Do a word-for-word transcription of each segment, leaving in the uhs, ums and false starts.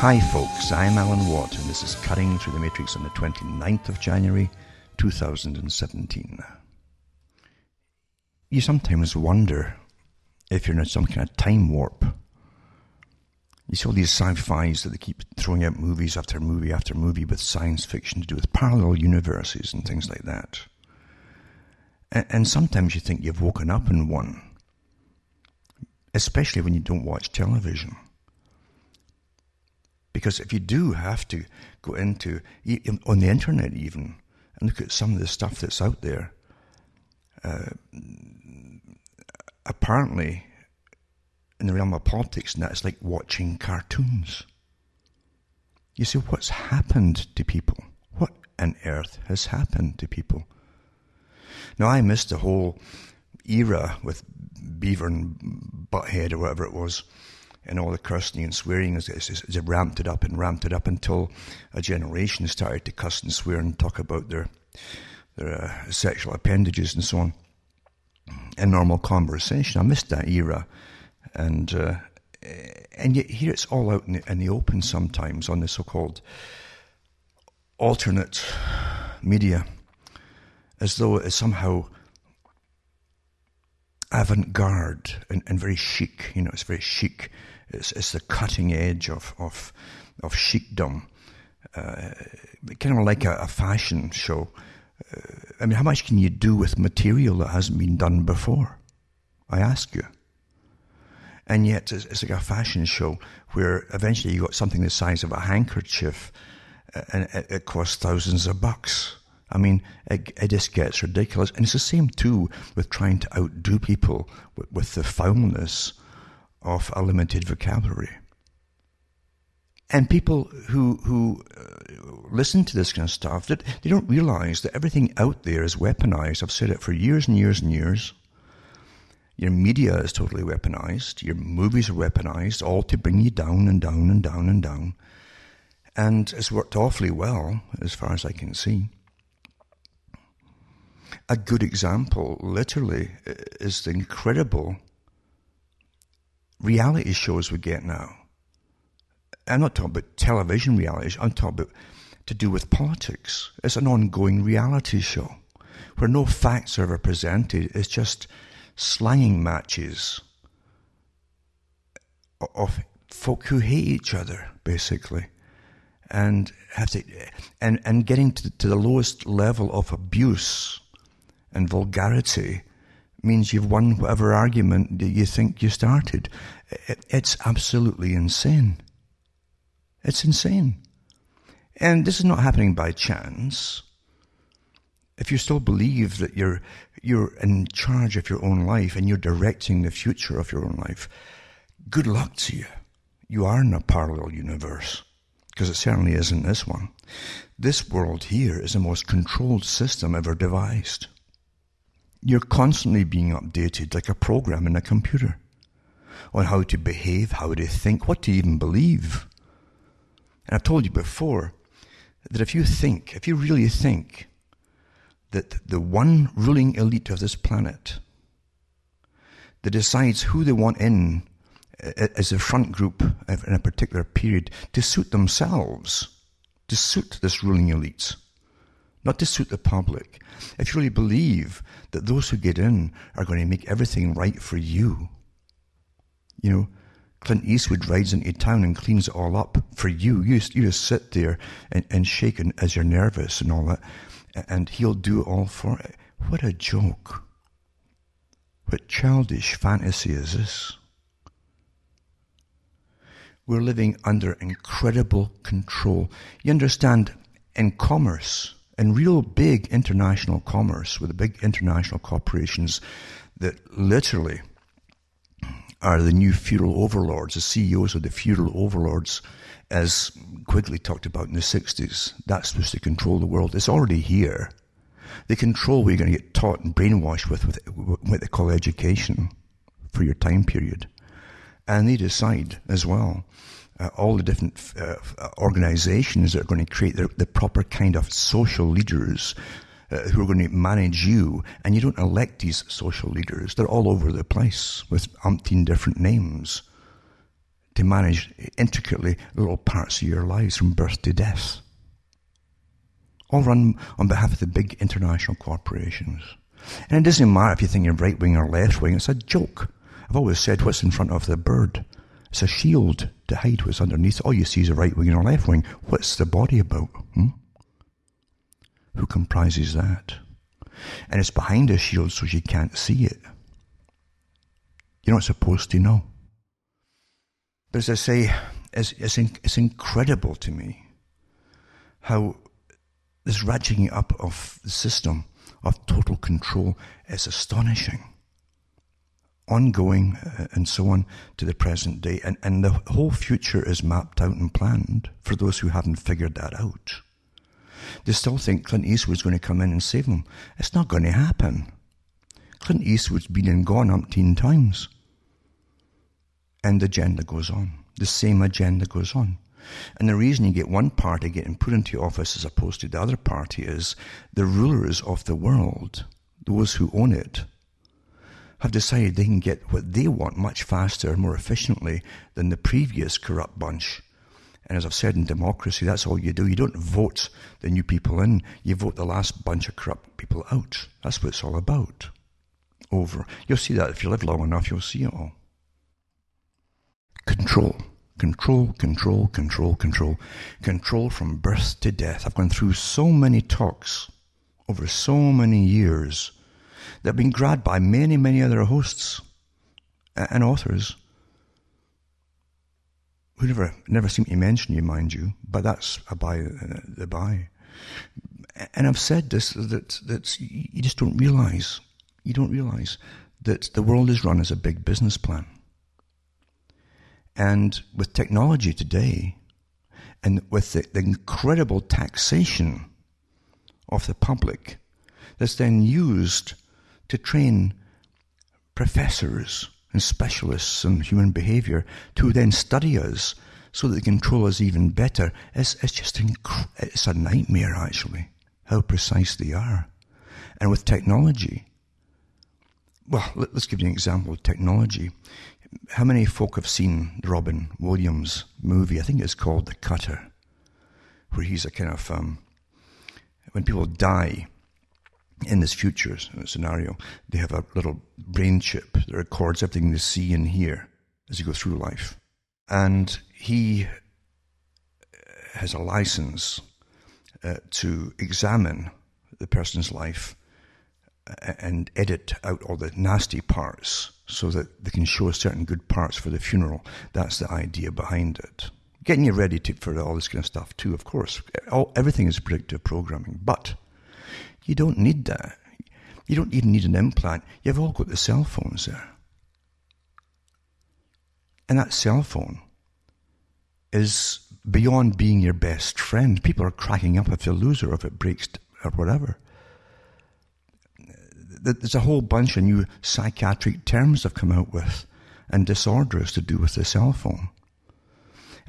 Hi folks, I'm Alan Watt and this is Cutting Through the Matrix on the twenty-ninth of January two thousand seventeen. You sometimes wonder if you're in some kind of time warp. You see all these sci-fis that they keep throwing out movies after movie after movie with science fiction to do with parallel universes and things like that. And sometimes you think you've woken up in one, especially when you don't watch television. Because if you do have to go into, on the internet even, and look at some of the stuff that's out there, uh, apparently in the realm of politics, and that it's like watching cartoons. You see what's happened to people. What on earth has happened to people? Now, I missed the whole era with Beaver and Butthead or whatever it was, and all the cursing and swearing is, is, is, is ramped it up and ramped it up until a generation started to cuss and swear and talk about their their uh, sexual appendages and so on in normal conversation. I missed that era, and uh, and yet here it's all out in the, in the open sometimes on the so-called alternate media, as though it's somehow avant-garde and, and very chic. You know, it's very chic. It's it's the cutting edge of of of chicdom, uh, kind of like a, a fashion show. Uh, I mean, how much can you do with material that hasn't been done before? I ask you. And yet, it's, it's like a fashion show where eventually you got something the size of a handkerchief, and it, it costs thousands of bucks. I mean, it, it just gets ridiculous. And it's the same, too, with trying to outdo people with, with the foulness of a limited vocabulary. And people who who listen to this kind of stuff, that they don't realize that everything out there is weaponized. I've said it for years and years and years. Your media is totally weaponized. Your movies are weaponized, all to bring you down and down and down and down. And it's worked awfully well, as far as I can see. A good example, literally, is the incredible reality shows we get now. I'm not talking about television reality. I'm talking about to do with politics. It's an ongoing reality show where no facts are ever presented. It's just slanging matches of folk who hate each other, basically, and have to and and getting to, to the lowest level of abuse and vulgarity means you've won whatever argument that you think you started. It, it's absolutely insane. It's insane. And this is not happening by chance. If you still believe that you're you're in charge of your own life and you're directing the future of your own life, good luck to you. You are in a parallel universe, because it certainly isn't this one. This world here is the most controlled system ever devised. You're constantly being updated like a program in a computer on how to behave, how to think, what to even believe. And I've told you before that if you think, if you really think that the one ruling elite of this planet that decides who they want in as a front group in a particular period to suit themselves, to suit this ruling elite, not to suit the public. If you really believe that those who get in are going to make everything right for you, you know, Clint Eastwood rides into town and cleans it all up for you. You just, you just sit there and, and shake and, as you're nervous and all that, and he'll do it all for it. What a joke. What childish fantasy is this? We're living under incredible control. You understand, in commerce, in real big international commerce with the big international corporations that literally are the new feudal overlords, the C E Os of the feudal overlords, as Quigley talked about in the sixties. That's supposed to control the world. It's already here. They control what you're going to get taught and brainwashed with, with what they call education for your time period. And they decide as well Uh, all the different uh, organizations that are going to create the, the proper kind of social leaders uh, who are going to manage you. And you don't elect these social leaders. They're all over the place with umpteen different names to manage intricately little parts of your lives from birth to death. All run on behalf of the big international corporations. And it doesn't matter if you think you're right-wing or left-wing, it's a joke. I've always said what's in front of the bird. It's a shield to hide what's underneath. All you see is a right-wing and a left-wing. What's the body about? Hmm? Who comprises that? And it's behind a shield so you can't see it. You're not supposed to know. But as I say, it's, it's, in, it's incredible to me how this ratcheting up of the system of total control is astonishing. Ongoing uh, and so on to the present day. And, and the whole future is mapped out and planned for those who haven't figured that out. They still think Clint Eastwood's going to come in and save them. It's not going to happen. Clint Eastwood's been and gone umpteen times. And the agenda goes on. The same agenda goes on. And the reason you get one party getting put into office as opposed to the other party is the rulers of the world, those who own it, have decided they can get what they want much faster and more efficiently than the previous corrupt bunch. And as I've said, in democracy, that's all you do. You don't vote the new people in. You vote the last bunch of corrupt people out. That's what it's all about. Over. You'll see that if you live long enough, you'll see it all. Control. Control, control, control, control. Control from birth to death. I've gone through so many talks over so many years that have been grabbed by many, many other hosts and authors who never, never seem to mention you, mind you, but that's a by, the by. And I've said this, that, that you just don't realise, you don't realise that the world is run as a big business plan. And with technology today, and with the, the incredible taxation of the public that's then used to train professors and specialists in human behaviour to then study us so that they control us even better, it's, it's just inc- it's a nightmare, actually, how precise they are. And with technology, well, let, let's give you an example of technology. How many folk have seen the Robin Williams movie? I think it's called The Cutter, where he's a kind of, um, when people die in this future scenario, they have a little brain chip that records everything they see and hear as they go through life. And he has a license uh, to examine the person's life and edit out all the nasty parts so that they can show certain good parts for the funeral. That's the idea behind it. Getting you ready to, for all this kind of stuff too, of course. All, everything is predictive programming, but you don't need that. You don't even need an implant. You've all got the cell phones there. And that cell phone is beyond being your best friend. People are cracking up if they lose or if it breaks or whatever. There's a whole bunch of new psychiatric terms I've come out with and disorders to do with the cell phone.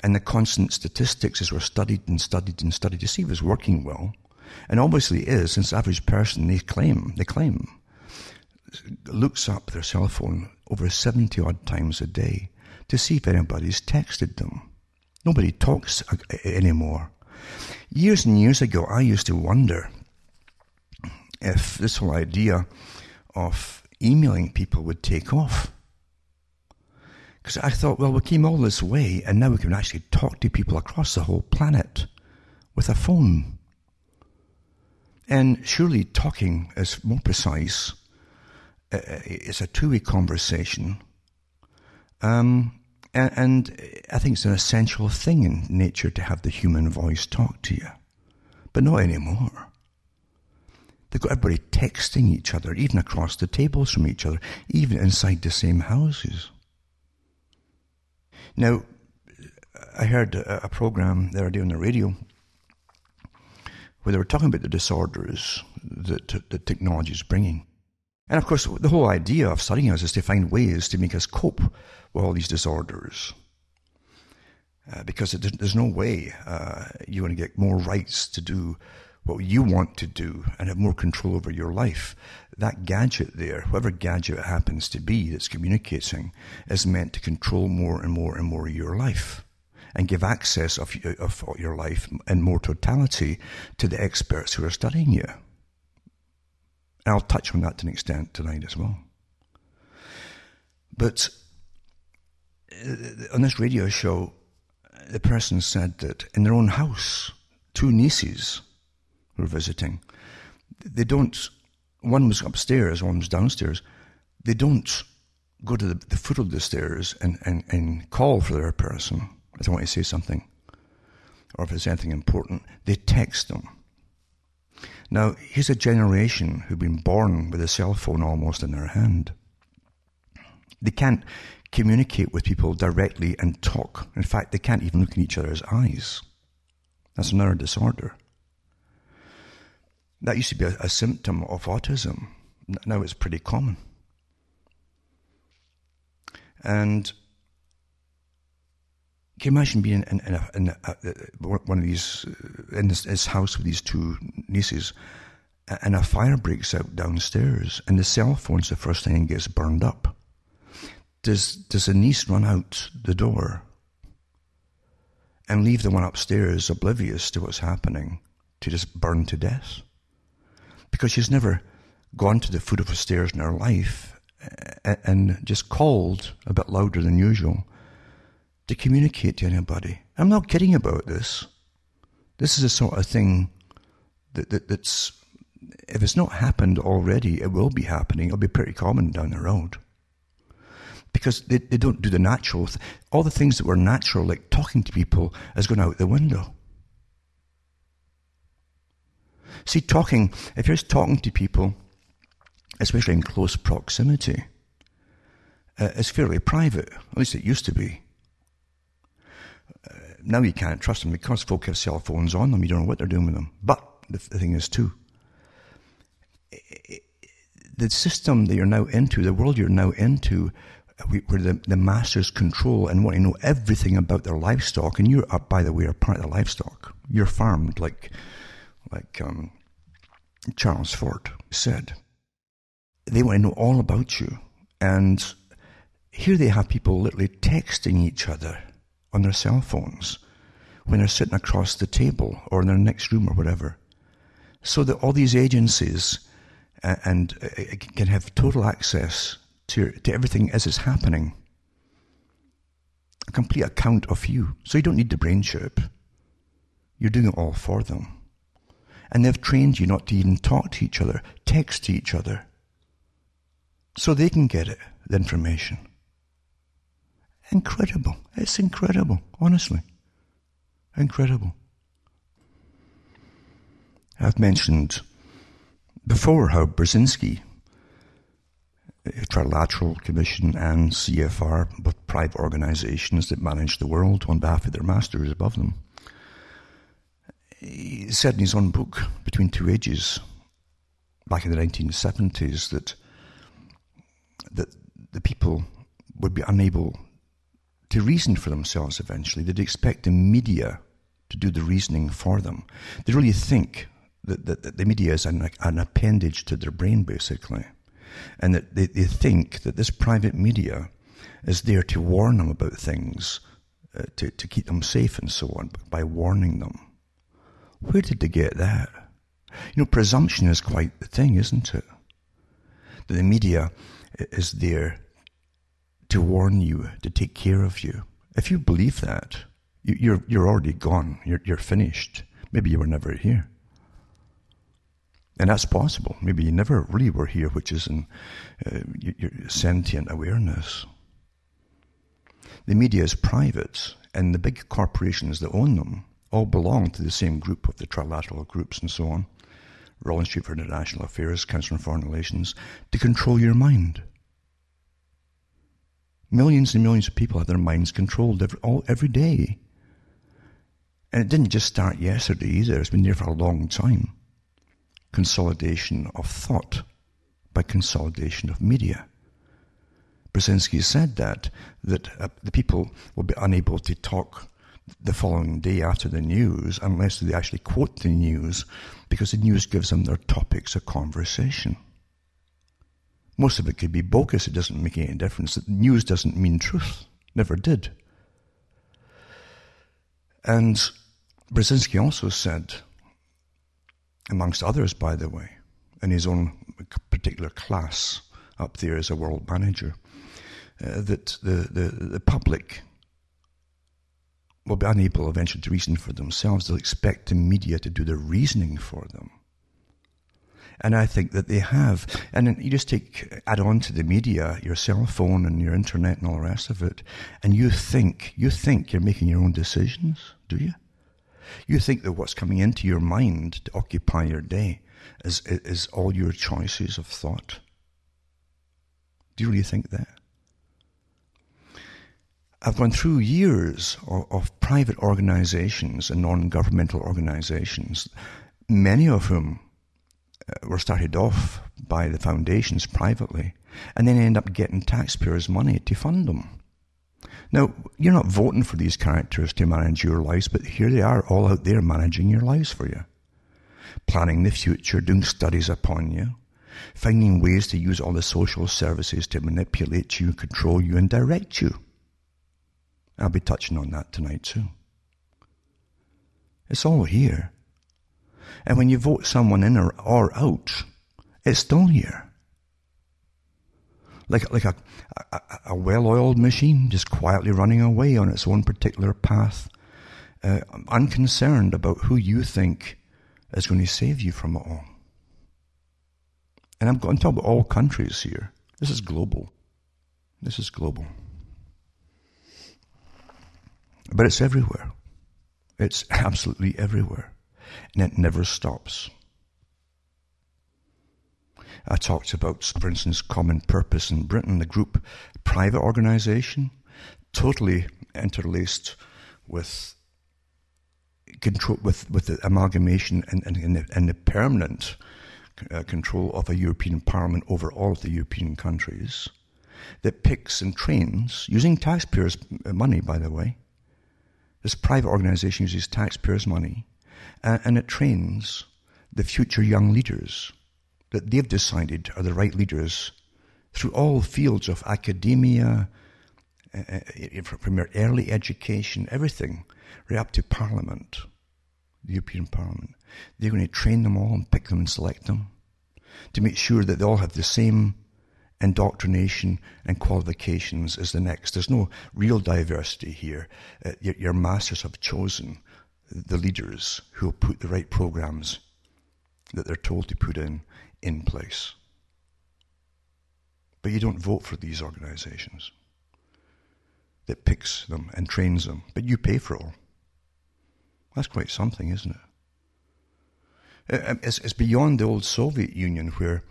And the constant statistics as we're studied and studied and studied to see if it's working well. And obviously it is, since the average person, they claim, they claim, looks up their cell phone over seventy-odd times a day to see if anybody's texted them. Nobody talks anymore. Years and years ago, I used to wonder if this whole idea of emailing people would take off. Because I thought, well, we came all this way and now we can actually talk to people across the whole planet with a phone. And surely talking is more precise. Uh, it's a two-way conversation. Um, and, and I think it's an essential thing in nature to have the human voice talk to you. But not anymore. They've got everybody texting each other, even across the tables from each other, even inside the same houses. Now, I heard a, a program the other day on the radio where they were talking about the disorders that, that, that technology is bringing. And of course, the whole idea of studying us is to find ways to make us cope with all these disorders. Uh, because it, there's no way uh, you're going to get more rights to do what you want to do and have more control over your life. That gadget there, whatever gadget it happens to be that's communicating, is meant to control more and more and more of your life and give access of, of your life in more totality to the experts who are studying you. And I'll touch on that to an extent tonight as well. But on this radio show, the person said that in their own house, two nieces were visiting. They don't, one was upstairs, one was downstairs. They don't go to the, the foot of the stairs and, and, and call for their person if they want to say something or if there's anything important. They text them. Now, here's a generation who've been born with a cell phone almost in their hand. They can't communicate with people directly and talk. In fact, they can't even look in each other's eyes. That's another disorder. That used to be a, a symptom of autism. Now it's pretty common. And can you imagine being in, in, a, in a, one of these, in this, this house with these two nieces, and a fire breaks out downstairs, and the cell phone's the first thing and gets burned up. Does does the niece run out the door and leave the one upstairs oblivious to what's happening to just burn to death? Because she's never gone to the foot of the stairs in her life and just called a bit louder than usual to communicate to anybody. I'm not kidding about this. This is the sort of thing that, that that's, if it's not happened already, it will be happening. It'll be pretty common down the road. Because they, they don't do the natural. Th- all the things that were natural, like talking to people, has gone out the window. See, talking, if you're just talking to people, especially in close proximity, uh, it's fairly private, at least it used to be. Uh, now you can't trust them because folk have cell phones on them. You don't know what they're doing with them. But the, the thing is, too, it, it, the system that you're now into, the world you're now into, where the, the masters control and want to know everything about their livestock, and you, by the way, are part of the livestock. You're farmed, like like um, Charles Ford said. They want to know all about you. And here they have people literally texting each other on their cell phones when they're sitting across the table or in their next room or whatever. So that all these agencies... and can have total access to to everything as it's happening. A complete account of you. So you don't need the brain chip. You're doing it all for them. And they've trained you not to even talk to each other, text to each other, so they can get it, the information. Incredible. It's incredible, honestly. Incredible. I've mentioned... before how Brzezinski, Trilateral Commission and C F R, both private organisations that manage the world on behalf of their masters above them, he said in his own book, Between Two Ages, back in the nineteen seventies, that that the people would be unable to reason for themselves eventually. They'd expect the media to do the reasoning for them. They really think... that the, the media is an, an appendage to their brain, basically. And that they, they think that this private media is there to warn them about things, uh, to, to keep them safe and so on, by warning them. Where did they get that? You know, presumption is quite the thing, isn't it? That the media is there to warn you, to take care of you. If you believe that, you, you're you're already gone. You're you're finished. Maybe you were never here. And that's possible. Maybe you never really were here, which is in uh, your sentient awareness. The media is private, and the big corporations that own them all belong to the same group of the trilateral groups and so on, Royal Institute for International Affairs, Council on Foreign Relations, to control your mind. Millions and millions of people have their minds controlled every, all, every day. And it didn't just start yesterday either. It's been there for a long time. Consolidation of thought by consolidation of media. Brzezinski said that, that uh, the people will be unable to talk, the following day after the news, unless they actually quote the news, because the news gives them their topics of conversation. Most of it could be bogus. It doesn't make any difference. The news doesn't mean truth. Never did. And Brzezinski also said, amongst others, by the way, in his own particular class up there as a world manager, uh, that the, the, the public will be unable eventually to reason for themselves. They'll expect the media to do the reasoning for them. And I think that they have. And then you just take, add on to the media, your cell phone and your internet and all the rest of it, and you think, you think you're making your own decisions, do you? You think that what's coming into your mind to occupy your day is, is, is all your choices of thought. Do you really think that? I've gone through years of, of private organizations and non-governmental organizations, many of whom were started off by the foundations privately and then end up getting taxpayers' money to fund them. Now, you're not voting for these characters to manage your lives, but here they are all out there managing your lives for you, planning the future, doing studies upon you, finding ways to use all the social services to manipulate you, control you, and direct you. I'll be touching on that tonight too. It's all here. And when you vote someone in or, or out, it's still here. Like, like a, a, a well-oiled machine just quietly running away on its own particular path, uh, unconcerned about who you think is going to save you from it all. And I'm going to talk about all countries here. This is global. This is global. But it's everywhere. It's absolutely everywhere. And it never stops. I talked about, for instance, Common Purpose in Britain, the group, private organisation, totally interlaced with control, with, with the amalgamation and, and, and, the, and the permanent uh, control of a European Parliament over all of the European countries, that picks and trains, using taxpayers' money, by the way. This private organisation uses taxpayers' money. Uh, and it trains the future young leaders that they've decided are the right leaders through all fields of academia, uh, from your early education, everything, right up to Parliament, the European Parliament. They're going to train them all and pick them and select them to make sure that they all have the same indoctrination and qualifications as the next. There's no real diversity here. Uh, your, your masters have chosen the leaders who will put the right programs that they're told to put in, in place. But you don't vote for these organizations. That picks them and trains them, but you pay for it all. That's quite something, isn't it? It's, it's beyond the old Soviet Union where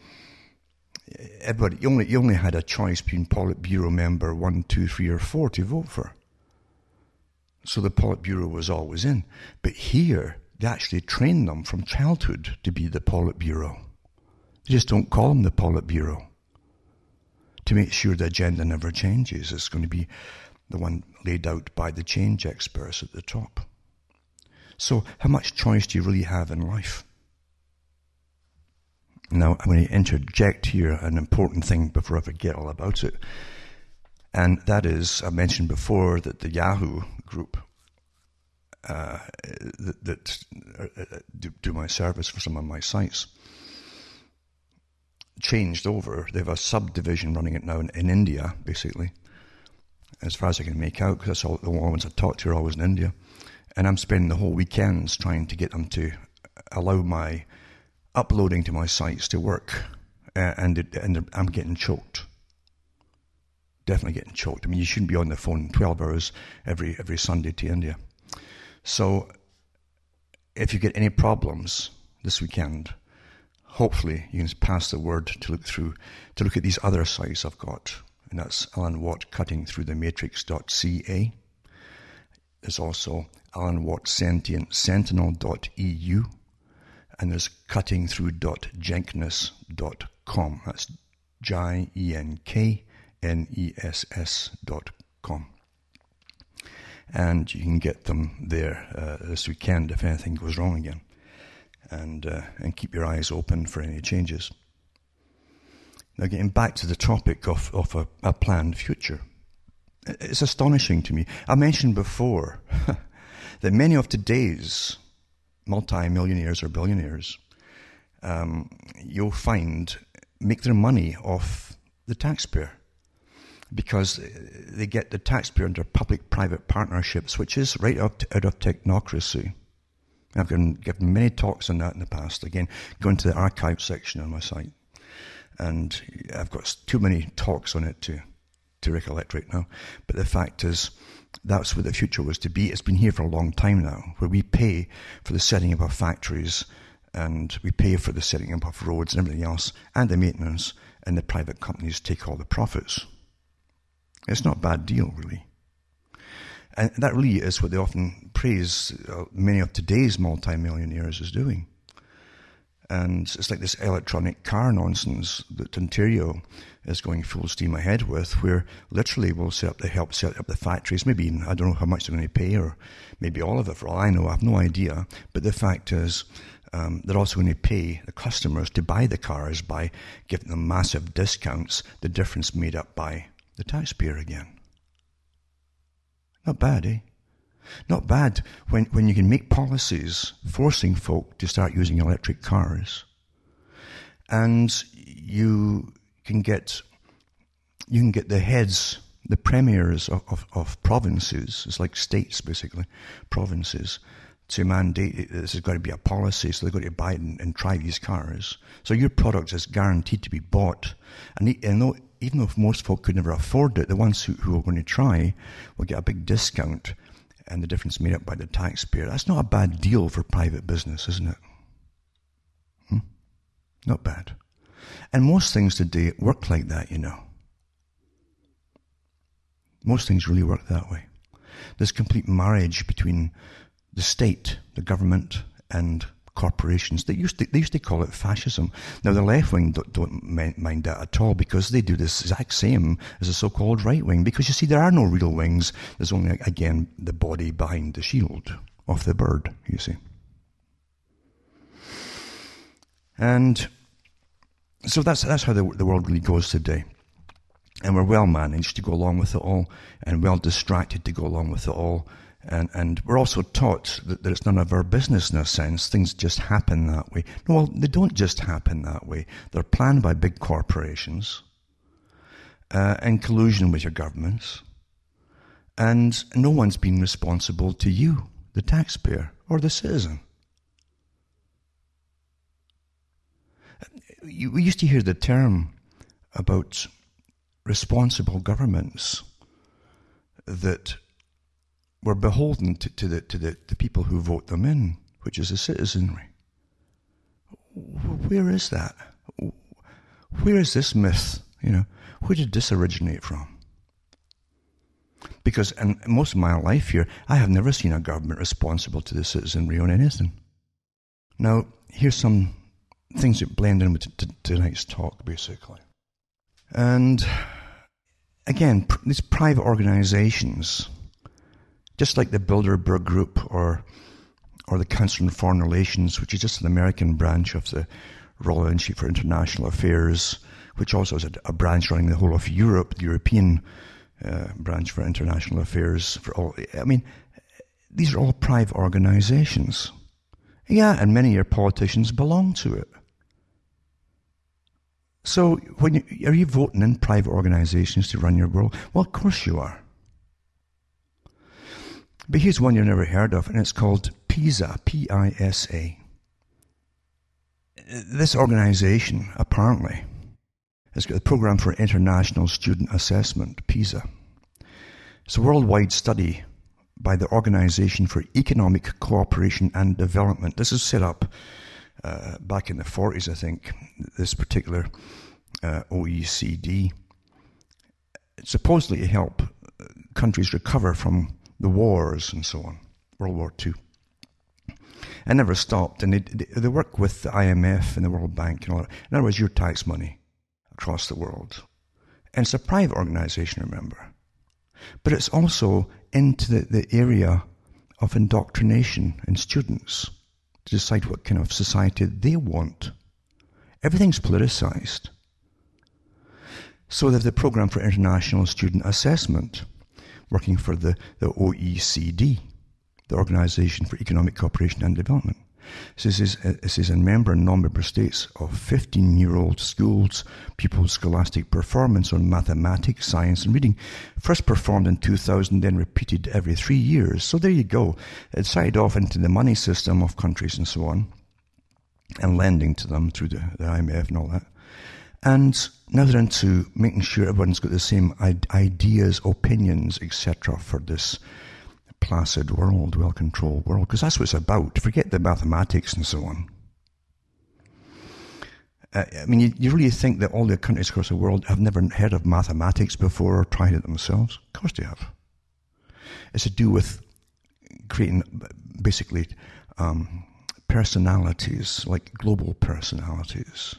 everybody, you only, you only had a choice between Politburo member one, two, three, or four to vote for. So the Politburo was always in. But here, they actually train them from childhood to be the Politburo. They just don't call them the Politburo. To make sure the agenda never changes, it's going to be the one laid out by the change experts at the top. So how much choice do you really have in life? Now, I'm going to interject here an important thing before I forget all about it. And that is, I mentioned before that the Yahoo group uh, that, that uh, do, do my service for some of my sites changed over. They have a subdivision running it now in, in India, basically, as far as I can make out, because that's all the ones I talked to are always in India. And I'm spending the whole weekends trying to get them to allow my uploading to my sites to work. Uh, and, it, and I'm getting choked. Definitely getting choked. I mean, you shouldn't be on the phone twelve hours every every Sunday to India. So if you get any problems this weekend, hopefully you can pass the word to look through, to look at these other sites I've got. And that's Alan Watt, Cutting Through the Matrix dot C A. There's also Alan Watt, Sentient Sentinel dot E U. And there's Cutting Through dot Jenkness dot com. That's J E N K N E S S dot com. and you can get them there uh, this weekend if anything goes wrong again. And, uh, and keep your eyes open for any changes. Now, getting back to the topic of, of a, a planned future. It's astonishing to me. I mentioned before that many of today's multi-millionaires or billionaires, um, you'll find, make their money off the taxpayer, because they get the taxpayer into public-private partnerships, which is right out of technocracy. I've given, given many talks on that in the past. Again, go into the archive section on my site. And I've got too many talks on it to, to recollect right now. But the fact is, that's what the future was to be. It's been here for a long time now, where we pay for the setting up of factories, and we pay for the setting up of roads and everything else, and the maintenance, and the private companies take all the profits. It's not a bad deal, really. And that really is what they often praise uh, many of today's multimillionaires is doing. And it's like this electronic car nonsense that Ontario is going full steam ahead with, where literally we'll set up the help set up the factories. Maybe even, I don't know how much they're going to pay, or maybe all of it for all I know. I have no idea. But the fact is, um, they're also going to pay the customers to buy the cars by giving them massive discounts, the difference made up by the taxpayer again. Not bad, eh? Not bad when, when you can make policies forcing folk to start using electric cars, and you can get you can get the heads, the premiers of, of, of provinces, it's like states basically, provinces, to mandate this is going to be a policy, so they're going to buy and, and try these cars. So your product is guaranteed to be bought, and, and though even though most folk could never afford it, the ones who, who are going to try will get a big discount, and the difference made up by the taxpayer. That's not a bad deal for private business, isn't it? Hmm? Not bad. And most things today work like that, you know. Most things really work that way. There's complete marriage between the state, the government, and corporations. They used to, they used to call it fascism. Now, the left wing don't, don't mind that at all, because they do this exact same as the so-called right wing. Because, you see, there are no real wings. There's only, again, the body behind the shield of the bird, you see. And so that's, that's how the, the world really goes today. And we're well managed to go along with it all, and well distracted to go along with it all. And, and we're also taught that, that it's none of our business in a sense. Things just happen that way. No, well, they don't just happen that way. They're planned by big corporations uh, in collusion with your governments. And no one's been responsible to you, the taxpayer or the citizen. You, we used to hear the term about responsible governments that we're beholden to, to the to the, the people who vote them in, which is the citizenry. Where is that? Where is this myth? You know, where did this originate from? Because in most of my life here, I have never seen a government responsible to the citizenry on anything. Now, here's some things that blend in with t- t- tonight's talk, basically. And again, pr- these private organizations, just like the Bilderberg Group or or the Council on Foreign Relations, which is just an American branch of the Royal Institute for International Affairs, which also is a, a branch running the whole of Europe, the European uh, branch for international affairs. For all, I mean, these are all private organizations. Yeah, and many of your politicians belong to it. So when you, are you voting in private organizations to run your world? Well, of course you are. But here's one you've never heard of, and it's called PISA, P I S A. This organization, apparently, has got the Program for International Student Assessment, PISA. It's a worldwide study by the Organization for Economic Cooperation and Development. This is set up uh, back in the forties, I think, this particular uh, O E C D. It's supposedly to help countries recover from the wars and so on, World War Two. And never stopped. And they, they work with the I M F and the World Bank and all that. In other words, your tax money across the world. And it's a private organization, remember. But it's also into the, the area of indoctrination in students to decide what kind of society they want. Everything's politicised. So they have the Programme for International Student Assessment, working for the, the O E C D, the Organisation for Economic Cooperation and Development. So this is, this is in member and non-member states of fifteen-year-old schools, pupils' scholastic performance on mathematics, science and reading, first performed in two thousand, then repeated every three years. So there you go. It sided off into the money system of countries and so on, and lending to them through the, the I M F and all that. And now they're into making sure everyone's got the same ideas, opinions, et cetera for this placid world, well-controlled world, because that's what it's about. Forget the mathematics and so on. Uh, I mean, you, you really think that all the countries across the world have never heard of mathematics before or tried it themselves? Of course they have. It's to do with creating, basically, um, personalities, like global personalities.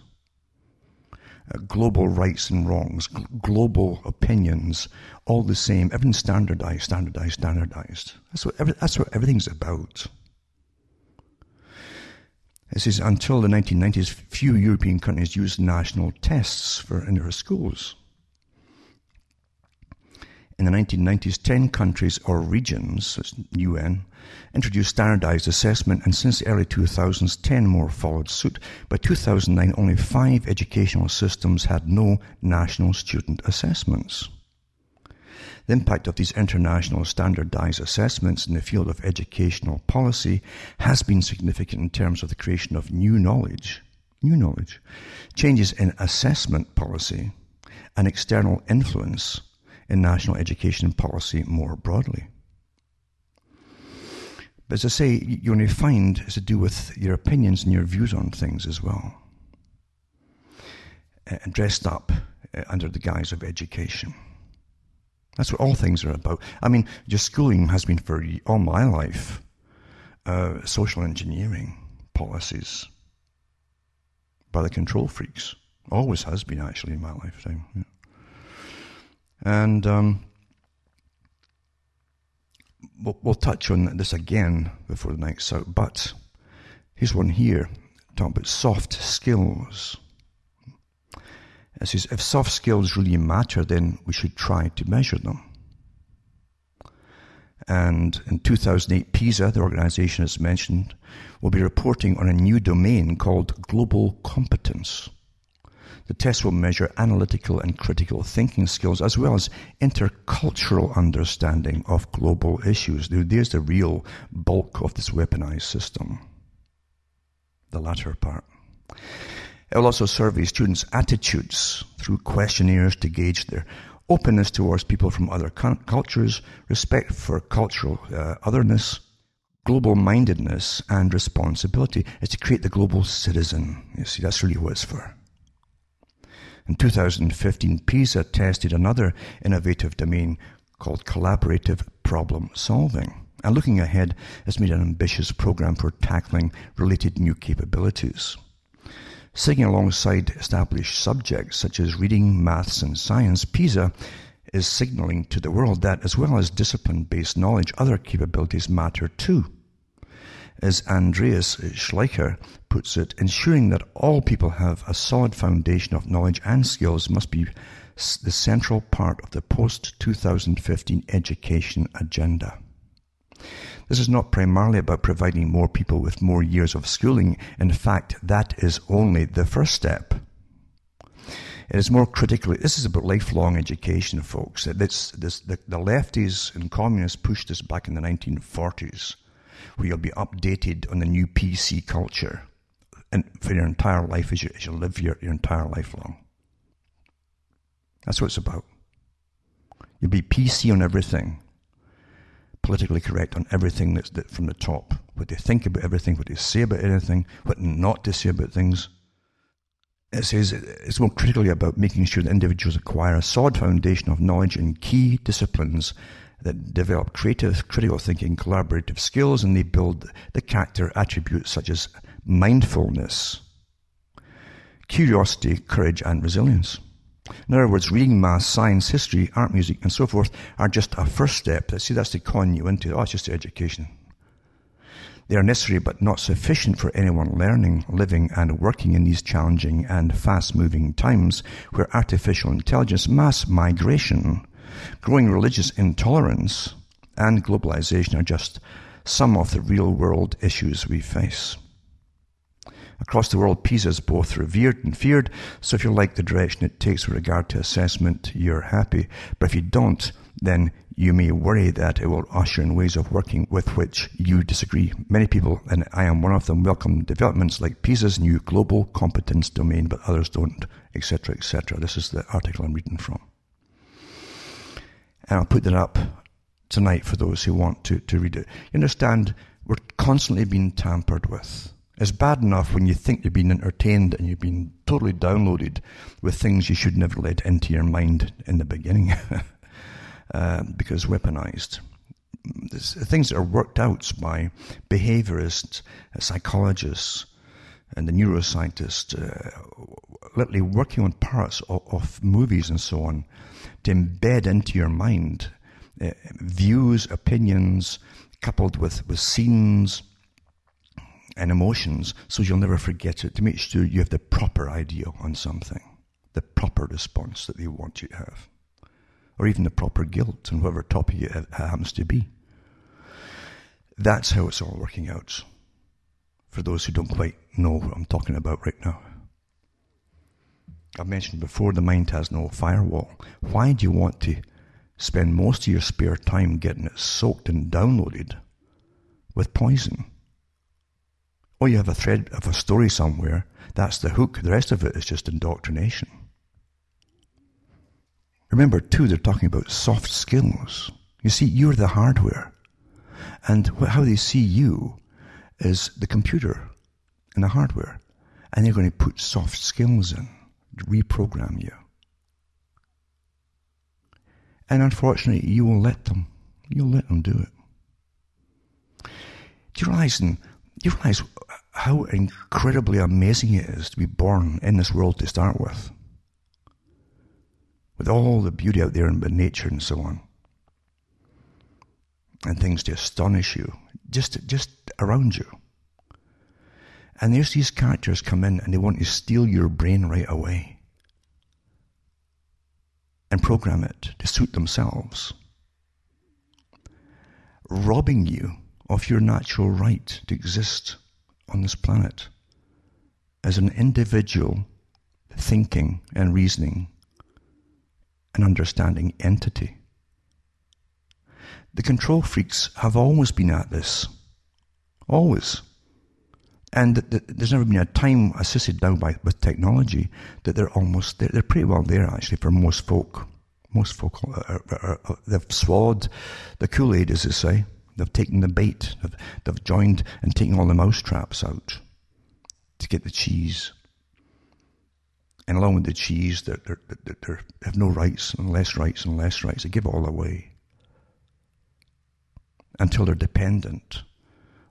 Uh, global rights and wrongs, gl- global opinions, all the same. Everything's standardized, standardized, standardized. That's what, every, that's what everything's about. This is until the nineteen nineties, few European countries used national tests for in their schools. In the nineteen nineties, ten countries or regions, that's U N, introduced standardized assessment, and since the early two thousands, ten more followed suit. By two thousand nine, only five educational systems had no national student assessments. The impact of these international standardized assessments in the field of educational policy has been significant in terms of the creation of new knowledge, new knowledge, changes in assessment policy, and external influence in national education policy more broadly. But as I say, you only find has to do with your opinions and your views on things as well, uh, dressed up uh, under the guise of education. That's what all things are about. I mean, just schooling has been for all my life, uh, social engineering policies by the control freaks. Always has been, actually, in my lifetime. Yeah. And um, we'll, we'll touch on this again before the night's out, but here's one here, talking about soft skills. It says, if soft skills really matter, then we should try to measure them. And in two thousand eight, PISA, the organization as mentioned, will be reporting on a new domain called global competence. The test will measure analytical and critical thinking skills as well as intercultural understanding of global issues. There's the real bulk of this weaponized system, the latter part. It will also survey students' attitudes through questionnaires to gauge their openness towards people from other cultures, respect for cultural uh, otherness, global mindedness, and responsibility. It's to create the global citizen. You see, that's really what it's for. In two thousand fifteen, PISA tested another innovative domain called collaborative problem solving. And looking ahead, it's made an ambitious program for tackling related new capabilities, sitting alongside established subjects such as reading, maths, and science. PISA is signaling to the world that, as well as discipline-based knowledge, other capabilities matter too. As Andreas Schleicher puts it, ensuring that all people have a solid foundation of knowledge and skills must be the central part of the post-two thousand fifteen education agenda. This is not primarily about providing more people with more years of schooling. In fact, that is only the first step. It is more critically, this is about lifelong education, folks. This, this, the, the lefties and communists pushed this back in the nineteen forties. Where you'll be updated on the new P C culture and for your entire life as you, as you live your, your entire life long. That's what it's about. You'll be P C on everything, politically correct on everything that's that from the top, what they think about everything, what they say about anything, what not to say about things. It says it's more critically about making sure that individuals acquire a solid foundation of knowledge in key disciplines that develop creative, critical thinking, collaborative skills, and they build the character attributes such as mindfulness, curiosity, courage, and resilience. In other words, reading maths, science, history, art, music, and so forth are just a first step. See, that's to con you into, oh, it's just education. They are necessary but not sufficient for anyone learning, living, and working in these challenging and fast-moving times where artificial intelligence, mass migration, growing religious intolerance, and globalization are just some of the real-world issues we face. Across the world, PISA is both revered and feared, so if you like the direction it takes with regard to assessment, you're happy. But if you don't, then you may worry that it will usher in ways of working with which you disagree. Many people, and I am one of them, welcome developments like PISA's new global competence domain, but others don't, et cetera, et cetera. This is the article I'm reading from. And I'll put that up tonight for those who want to, to read it. You understand, we're constantly being tampered with. It's bad enough when you think you're being entertained and you've been totally downloaded with things you should never let into your mind in the beginning, uh, because weaponized. There's things that are worked out by behaviorists, psychologists, and the neuroscientists, uh, literally working on parts of, of movies and so on to embed into your mind uh, views, opinions, coupled with, with scenes and emotions, so you'll never forget it, to make sure you have the proper idea on something, the proper response that they want you to have, or even the proper guilt on whatever topic it happens to be. That's how it's all working out, for those who don't quite know what I'm talking about right now. I've mentioned before, the mind has no firewall. Why do you want to spend most of your spare time getting it soaked and downloaded with poison? Or you have a thread of a story somewhere, that's the hook. The rest of it is just indoctrination. Remember, too, they're talking about soft skills. You see, you're the hardware. And how they see you is the computer and the hardware. And they're going to put soft skills in, to reprogram you. And unfortunately, you will let them. You'll let them do it. Do you realize, in, do you realize how incredibly amazing it is to be born in this world to start with? With all the beauty out there in nature and so on. And things to astonish you. Just, just around you. And there's these characters come in and they want to steal your brain right away. And program it to suit themselves. Robbing you of your natural right to exist on this planet as an individual thinking and reasoning and understanding entity. The control freaks have always been at this. Always. And th th there's never been a time, assisted now by with technology, that they're almost there. They're pretty well there, actually, for most folk. Most folk, are, are, are, they've swallowed the Kool-Aid, as they say. They've taken the bait. They've, they've joined and taken all the mousetraps out to get the cheese. And along with the cheese, they have no rights and less rights and less rights. They give all away until they're dependent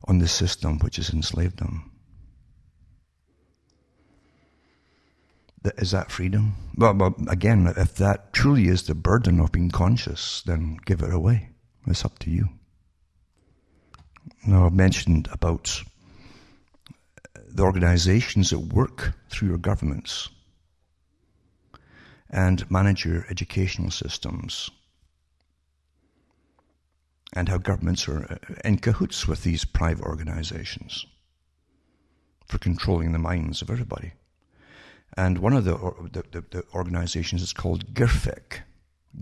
on the system which has enslaved them. Is that freedom? Well, well, again, if that truly is the burden of being conscious, then give it away. It's up to you. Now, I've mentioned about the organizations that work through your governments and manage your educational systems, and how governments are in cahoots with these private organizations for controlling the minds of everybody. And one of the, the, the, the organizations is called Girfec.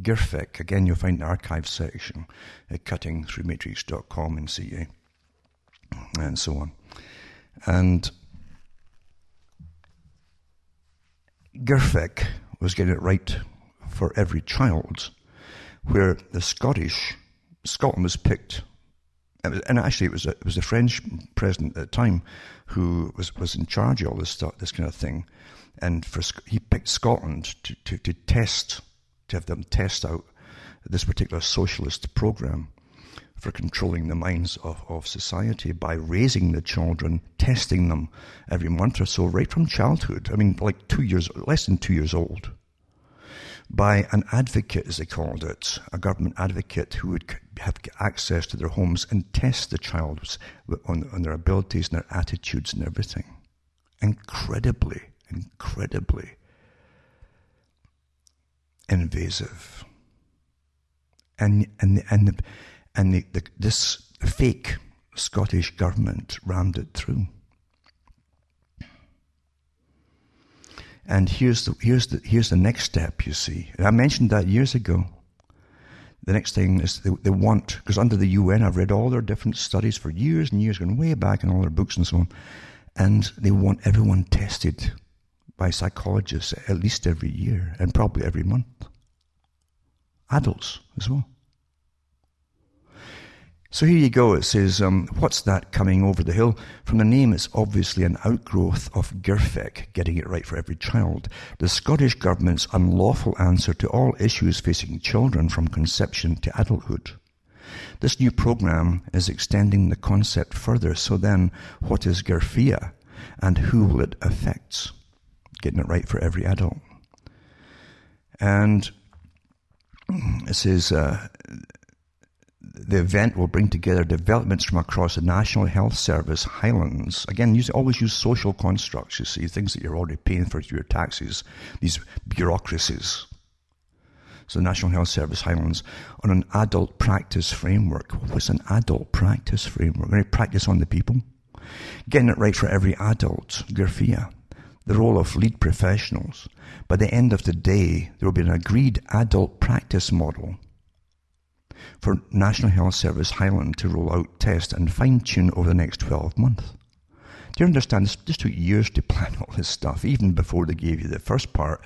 Girfec, again, you'll find the archive section at cutting through matrix dot com and C A and so on. And Girfec was getting it right for every child, where the Scottish, Scotland was picked, and actually it was a, it was the French president at the time who was, was in charge of all this stuff, this kind of thing, and for, he picked Scotland to, to, to test to have them test out this particular socialist program for controlling the minds of, of society by raising the children, testing them every month or so, right from childhood. I mean, like two years, less than two years old. by an advocate, as they called it, a government advocate who would have access to their homes and test the child on, on their abilities and their attitudes and everything. Incredibly, incredibly invasive. And and and the, and the, the, this fake Scottish government rammed it through. And here's the here's the here's the next step. You see, and I mentioned that years ago. The next thing is they, they want, because under the U N, I've read all their different studies for years and years, going way back in all their books and so on, and they want everyone tested by psychologists at least every year and probably every month. Adults as well. So here you go. It says, um, what's that coming over the hill? From the name, it's obviously an outgrowth of Girfec, getting it right for every child. The Scottish government's unlawful answer to all issues facing children from conception to adulthood. This new programme is extending the concept further. So then, what is GERFIA and who will it affect? Getting it right for every adult. And it says... Uh, The event will bring together developments from across the National Health Service Highlands. Again, use, always use social constructs, you see, things that you're already paying for through your taxes, these bureaucracies. So National Health Service Highlands on an adult practice framework. What's an adult practice framework? We're going to practice on the people. Getting it right for every adult, GERFIA. The role of lead professionals. By the end of the day, there will be an agreed adult practice model for National Health Service Highland to roll out, test and fine-tune over the next twelve months. Do you understand, this, this took years to plan all this stuff, even before they gave you the first part,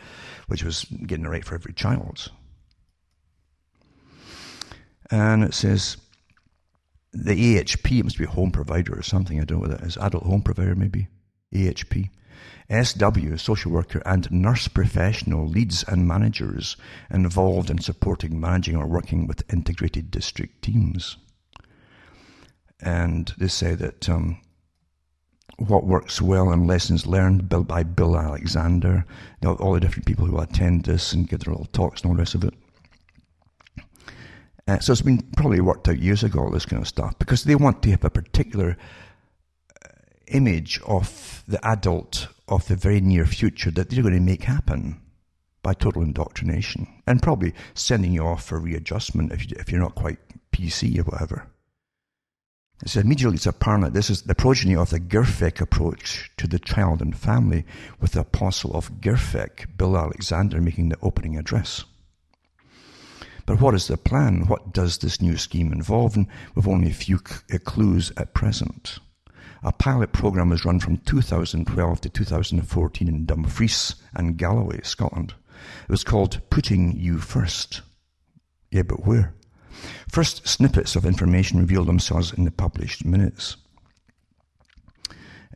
which was getting it right for every child. And it says, the A H P, it must be a home provider or something, I don't know what that is, adult home provider maybe, A H P. S W, social worker and nurse professional leads and managers involved in supporting, managing or working with integrated district teams. And they say that um, what works well and lessons learned by Bill Alexander, you know, all the different people who attend this and give their little talks and all the rest of it. Uh, so it's been probably worked out years ago, all this kind of stuff, because they want to have a particular image of the adult of the very near future that they're going to make happen by total indoctrination and probably sending you off for readjustment if, you, if you're not quite P C or whatever. It's immediately it's apparent this is the progeny of the Girfec approach to the child and family, with the apostle of Girfec, Bill Alexander, making the opening address. But what is the plan? What does this new scheme involve? And we've only a few clues at present. A pilot programme was run from two thousand twelve to two thousand fourteen in Dumfries and Galloway, Scotland. It was called Putting You First. Yeah, but where? First snippets of information revealed themselves in the published minutes.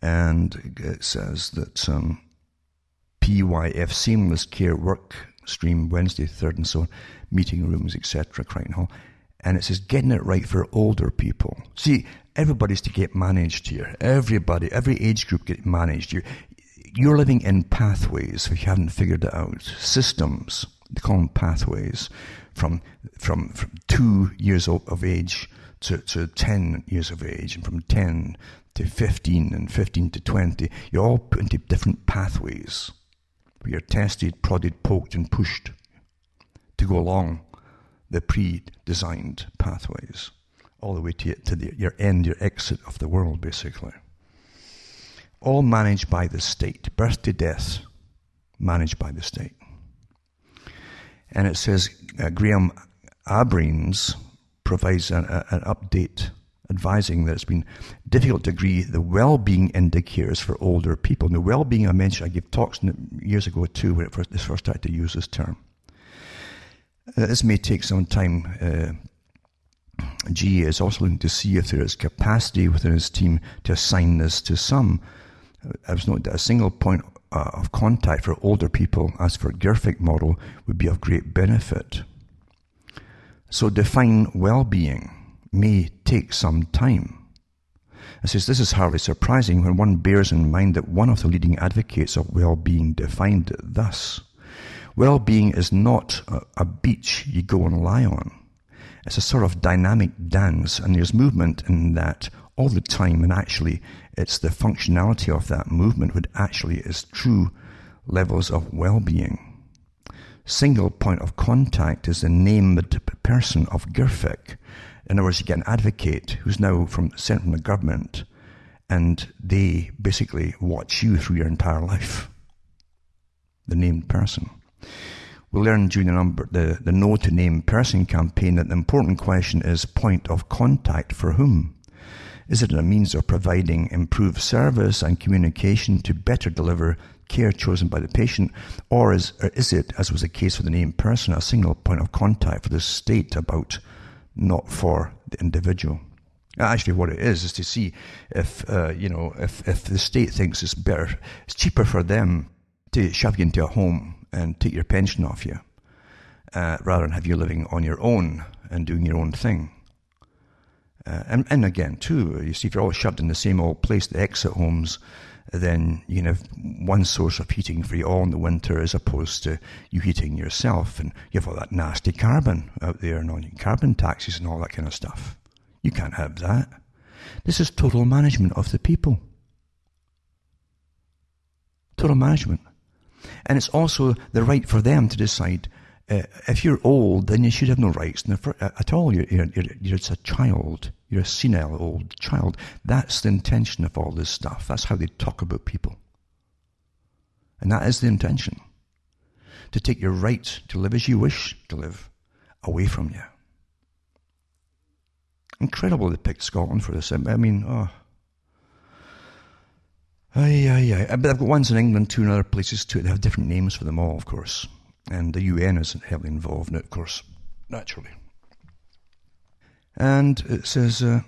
And it says that um, P Y F, Seamless Care Work Stream, Wednesday, third and so on, meeting rooms, et cetera, Crichton Hall. And it says, getting it right for older people. See, everybody's to get managed here. Everybody, every age group get managed. You're, you're living in pathways, if you haven't figured it out. Systems, they call them pathways, from from, from two years of age to, to ten years of age, and from ten to fifteen, and fifteen to twenty. You're all put into different pathways where you're tested, prodded, poked, and pushed to go along the pre-designed pathways, all the way to, to the, your end, your exit of the world, basically. All managed by the state, birth to death, managed by the state. And it says uh, Graham Abrines provides an, a, an update advising that it's been difficult to agree the well-being indicators for older people. And the well-being I mentioned, I gave talks years ago too, when it first, this first started to use this term. Uh, this may take some time. Uh, G E is also looking to see if there is capacity within his team to assign this to some. I was noted that a single point uh, of contact for older people, as for Girfec model, would be of great benefit. So define well-being may take some time. It says this is hardly surprising when one bears in mind that one of the leading advocates of well-being defined it thus. Well-being is not a beach you go and lie on. It's a sort of dynamic dance, and there's movement in that all the time, and actually it's the functionality of that movement which actually is true levels of well-being. Single point of contact is the named person of Girfec. In other words, you get an advocate who's now from sent from the government, and they basically watch you through your entire life. The named person. We learned during the, number, the, the No to Name Person campaign that the important question is point of contact for whom? Is it a means of providing improved service and communication to better deliver care chosen by the patient, or is, or is it, as was the case for the named person, a single point of contact for the state about not for the individual? Actually, what it is is to see if uh, you know if, if the state thinks it's better, it's cheaper for them to shove you into a home and take your pension off you, uh, rather than have you living on your own and doing your own thing. Uh, and, and again, too, you see, if you're all shoved in the same old place, the exit homes, then you can have one source of heating for you all in the winter as opposed to you heating yourself. And you have all that nasty carbon out there and all your carbon taxes and all that kind of stuff. You can't have that. This is total management of the people. Total management. And it's also the right for them to decide. Uh, if you're old, then you should have no rights at all. You're, you're, you're, you're just a child. You're a senile old child. That's the intention of all this stuff. That's how they talk about people. And that is the intention. To take your right to live as you wish to live away from you. Incredible they picked Scotland for this. I mean, oh. Aye, aye, aye. But I've got ones in England, two in other places too. They have different names for them all, of course. And the U N is heavily involved in it, of course, naturally. And it says, uh,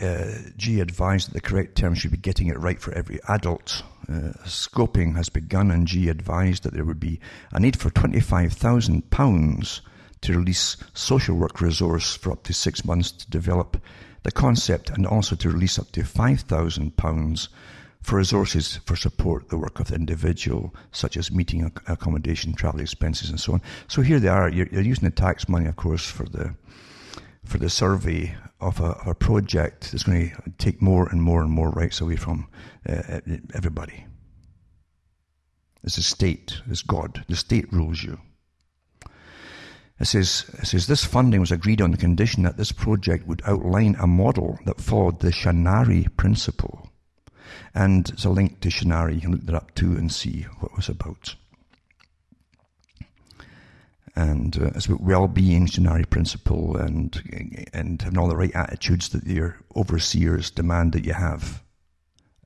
uh, G advised that the correct term should be getting it right for every adult. Uh, scoping has begun, and G advised that there would be a need for twenty-five thousand pounds to release social work resource for up to six months to develop the concept, and also to release up to five thousand pounds for resources for support the work of the individual, such as meeting, accommodation, travel expenses, and so on. So here they are. You're, you're using the tax money, of course, for the for the survey of a, of a project that's going to take more and more and more rights away from uh, everybody. It's the state. It's God. The state rules you. It says, it says, this funding was agreed on the condition that this project would outline a model that followed the Shanari principle. And there's a link to Shanari. You can look that up too and see what it was about. And uh, it's about well-being, Shanari principle, and and having all the right attitudes that your overseers demand that you have.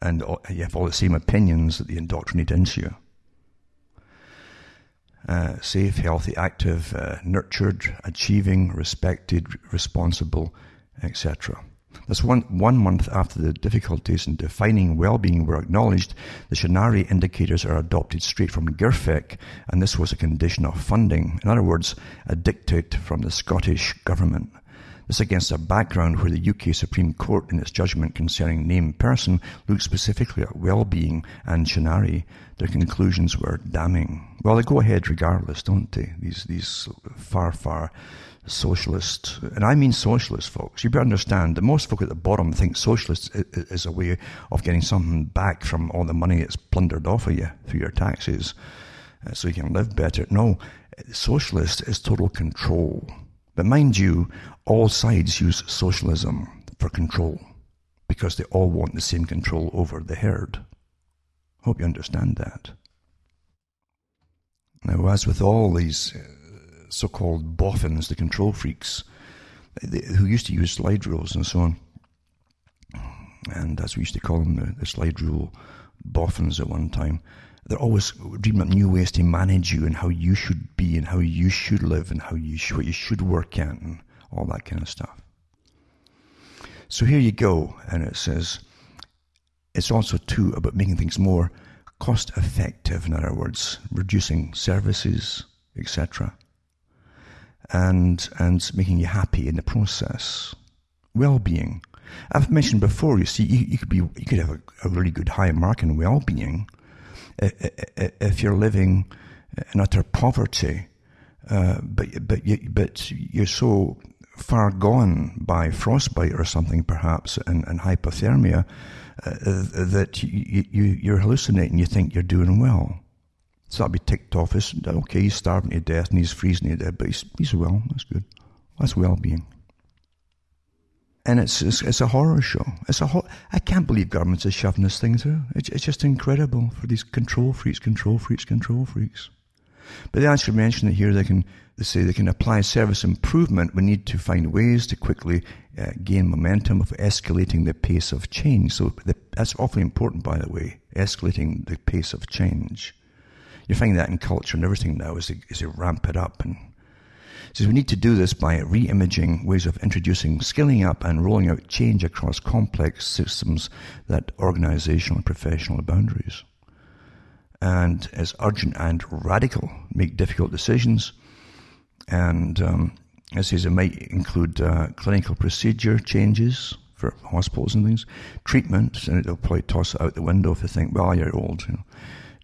And all, you have all the same opinions that they indoctrinate into you. Uh, safe, healthy, active, uh, nurtured, achieving, respected, responsible, et cetera. That's one, one month after the difficulties in defining well-being were acknowledged, the Shanari indicators are adopted straight from Girfec, and this was a condition of funding. In other words, a dictate from the Scottish government. This against a background where the U K Supreme Court, in its judgment concerning named person, looked specifically at well-being and Shanari. Their conclusions were damning. Well, they go ahead regardless, don't they? These, these far, far... socialist, and I mean socialist, folks. You better understand that most folk at the bottom think socialist is a way of getting something back from all the money that's plundered off of you through your taxes so you can live better. No, socialist is total control. But mind you, all sides use socialism for control because they all want the same control over the herd. Hope you understand that. Now, as with all these so-called boffins, the control freaks, they, who used to use slide rules and so on. And as we used to call them, the, the slide rule boffins at one time. They're always dreaming up new ways to manage you and how you should be and how you should live and how you sh- what you should work at and all that kind of stuff. So here you go. And it says, it's also too about making things more cost effective. In other words, reducing services, et cetera. And and making you happy in the process. Well-being. I've mentioned before, you see, you, you could be you could have a, a really good high mark in well-being if, if you're living in utter poverty, uh, but but you, but you're so far gone by frostbite or something perhaps, and, and hypothermia, uh, that you, you you're hallucinating. You think you're doing well. So I'll be ticked off as, okay, he's starving to death and he's freezing to death, but he's, he's well, that's good. That's well-being. And it's, it's it's a horror show. It's a ho- I can't believe governments are shoving this thing through. It's, it's just incredible for these control freaks, control freaks, control freaks. But they actually mention that here they can they say they can apply service improvement. We need to find ways to quickly uh, gain momentum of escalating the pace of change. So the, that's awfully important, by the way, escalating the pace of change. You find that in culture and everything now as they, as they ramp it up. And it says we need to do this by re-imaging ways of introducing, scaling up and rolling out change across complex systems that organizational and professional boundaries. And as urgent and radical, make difficult decisions. And um, it says it might include uh, clinical procedure changes for hospitals and things, treatments, and it'll probably toss it out the window if they think, well, you're old, you know.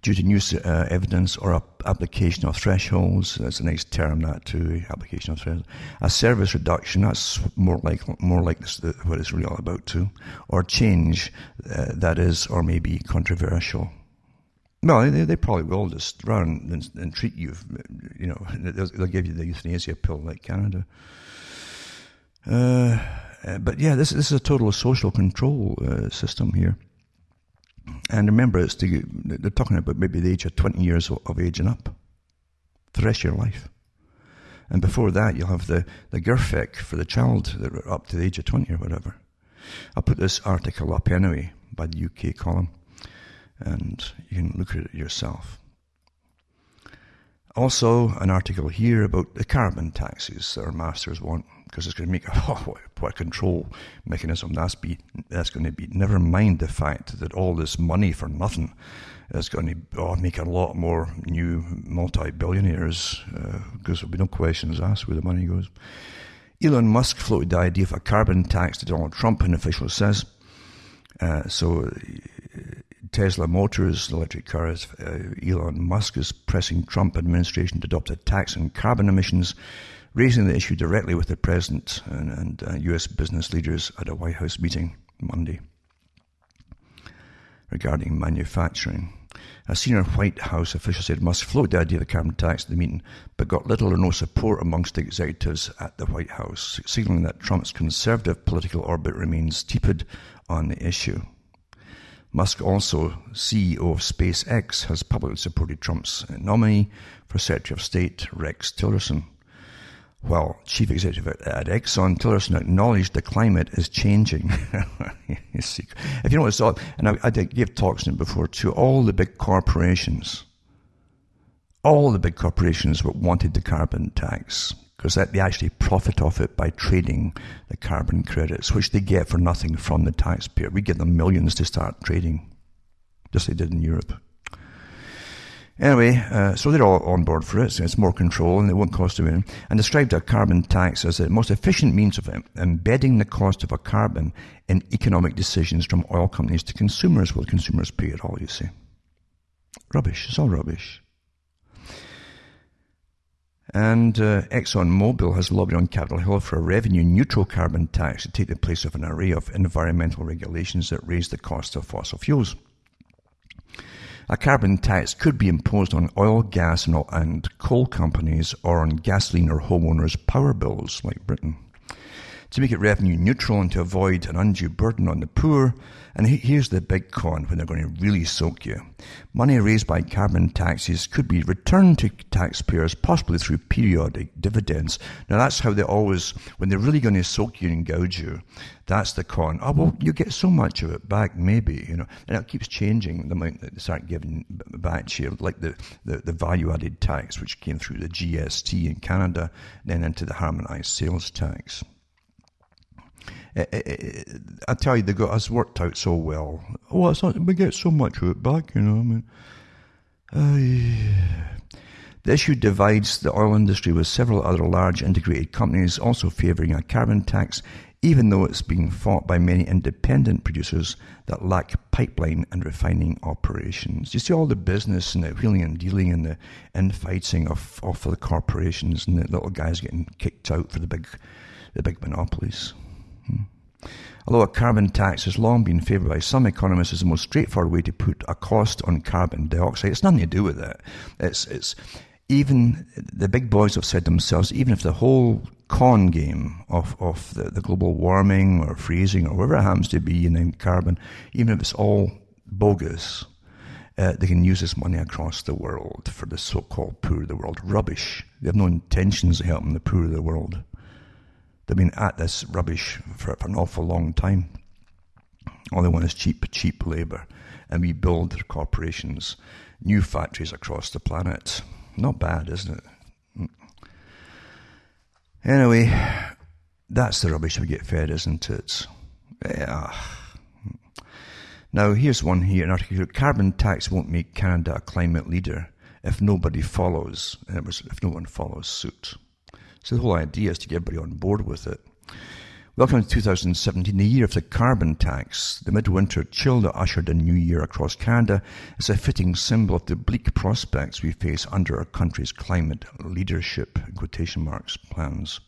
Due to new uh, evidence or a, application of thresholds, that's a nice term, that too, application of thresholds. A service reduction, that's more like more like this, the, what it's really all about too. Or change, uh, that is, or maybe controversial. Well, they, they probably will just run and, and treat you, you know, they'll, they'll give you the euthanasia pill like Canada. Uh, but yeah, this, this is a total social control uh, system here. And remember, it's the, they're talking about maybe the age of twenty years of age and up, the rest of your life. And before that, you'll have the, the Girfec for the child that are up to the age of twenty or whatever. I'll put this article up anyway by the U K Column, and you can look at it yourself. Also, an article here about the carbon taxes that our masters want, because it's going to make a, oh, what a control mechanism that's be that's going to be. Never mind the fact that all this money for nothing is going to oh, make a lot more new multi-billionaires, uh, because there'll be no questions asked where the money goes. Elon Musk floated the idea of a carbon tax to Donald Trump, an official says. Uh, so Tesla Motors, the electric cars, uh, Elon Musk is pressing Trump administration to adopt a tax on carbon emissions, raising the issue directly with the president and, and uh, U S business leaders at a White House meeting Monday regarding manufacturing. A senior White House official said Musk floated the idea of a carbon tax at the meeting, but got little or no support amongst the executives at the White House, signaling that Trump's conservative political orbit remains tepid on the issue. Musk, also C E O of SpaceX, has publicly supported Trump's nominee for Secretary of State, Rex Tillerson. Well, chief executive at Exxon, Tillerson, acknowledged the climate is changing. You see, if you notice, all, and I, I gave talks in before too, all the big corporations, all the big corporations wanted the carbon tax because that they actually profit off it by trading the carbon credits, which they get for nothing from the taxpayer. We give them millions to start trading, just like they did in Europe. Anyway, uh, so they're all on board for it, so it's more control and it won't cost them anything. And described a carbon tax as the most efficient means of em- embedding the cost of a carbon in economic decisions from oil companies to consumers. Will consumers pay it all, you see? Rubbish, it's all rubbish. And uh, ExxonMobil has lobbied on Capitol Hill for a revenue-neutral carbon tax to take the place of an array of environmental regulations that raise the cost of fossil fuels. A carbon tax could be imposed on oil, gas, and coal companies or on gasoline or homeowners' power bills, like Britain, to make it revenue neutral and to avoid an undue burden on the poor. And here's the big con when they're going to really soak you. Money raised by carbon taxes could be returned to taxpayers, possibly through periodic dividends. Now, that's how they always, when they're really going to soak you and gouge you, that's the con. Oh, well, you get so much of it back, maybe, you know. And it keeps changing the amount that they start giving back to you, like the, the, the value-added tax, which came through the G S T in Canada, then into the harmonised sales tax. I tell you, they got us worked out so well. Oh, it's not, we get so much of it back, you know. I mean, uh, the issue divides the oil industry with several other large integrated companies also favouring a carbon tax, even though it's being fought by many independent producers that lack pipeline and refining operations. You see all the business and the wheeling and dealing and the infighting of, of the corporations and the little guys getting kicked out for the big, the big monopolies. Hmm. Although a carbon tax has long been favoured by some economists as the most straightforward way to put a cost on carbon dioxide, it's nothing to do with that. It's, it's even the big boys have said themselves, even if the whole con game of, of the, the global warming or freezing or whatever it happens to be in carbon, even if it's all bogus, uh, they can use this money across the world for the so-called poor of the world. Rubbish. They have no intentions of helping the poor of the world. They've been at this rubbish for, for an awful long time. All they want is cheap, cheap labour. And we build corporations, new factories across the planet. Not bad, isn't it? Anyway, that's the rubbish we get fed, isn't it? Yeah. Now, here's one here, an article here. Carbon tax won't make Canada a climate leader if nobody follows, in other words, if no one follows suit. So the whole idea is to get everybody on board with it. Welcome to two thousand seventeen, the year of the carbon tax. The midwinter chill that ushered a new year across Canada is a fitting symbol of the bleak prospects we face under our country's climate leadership, quotation marks, plans.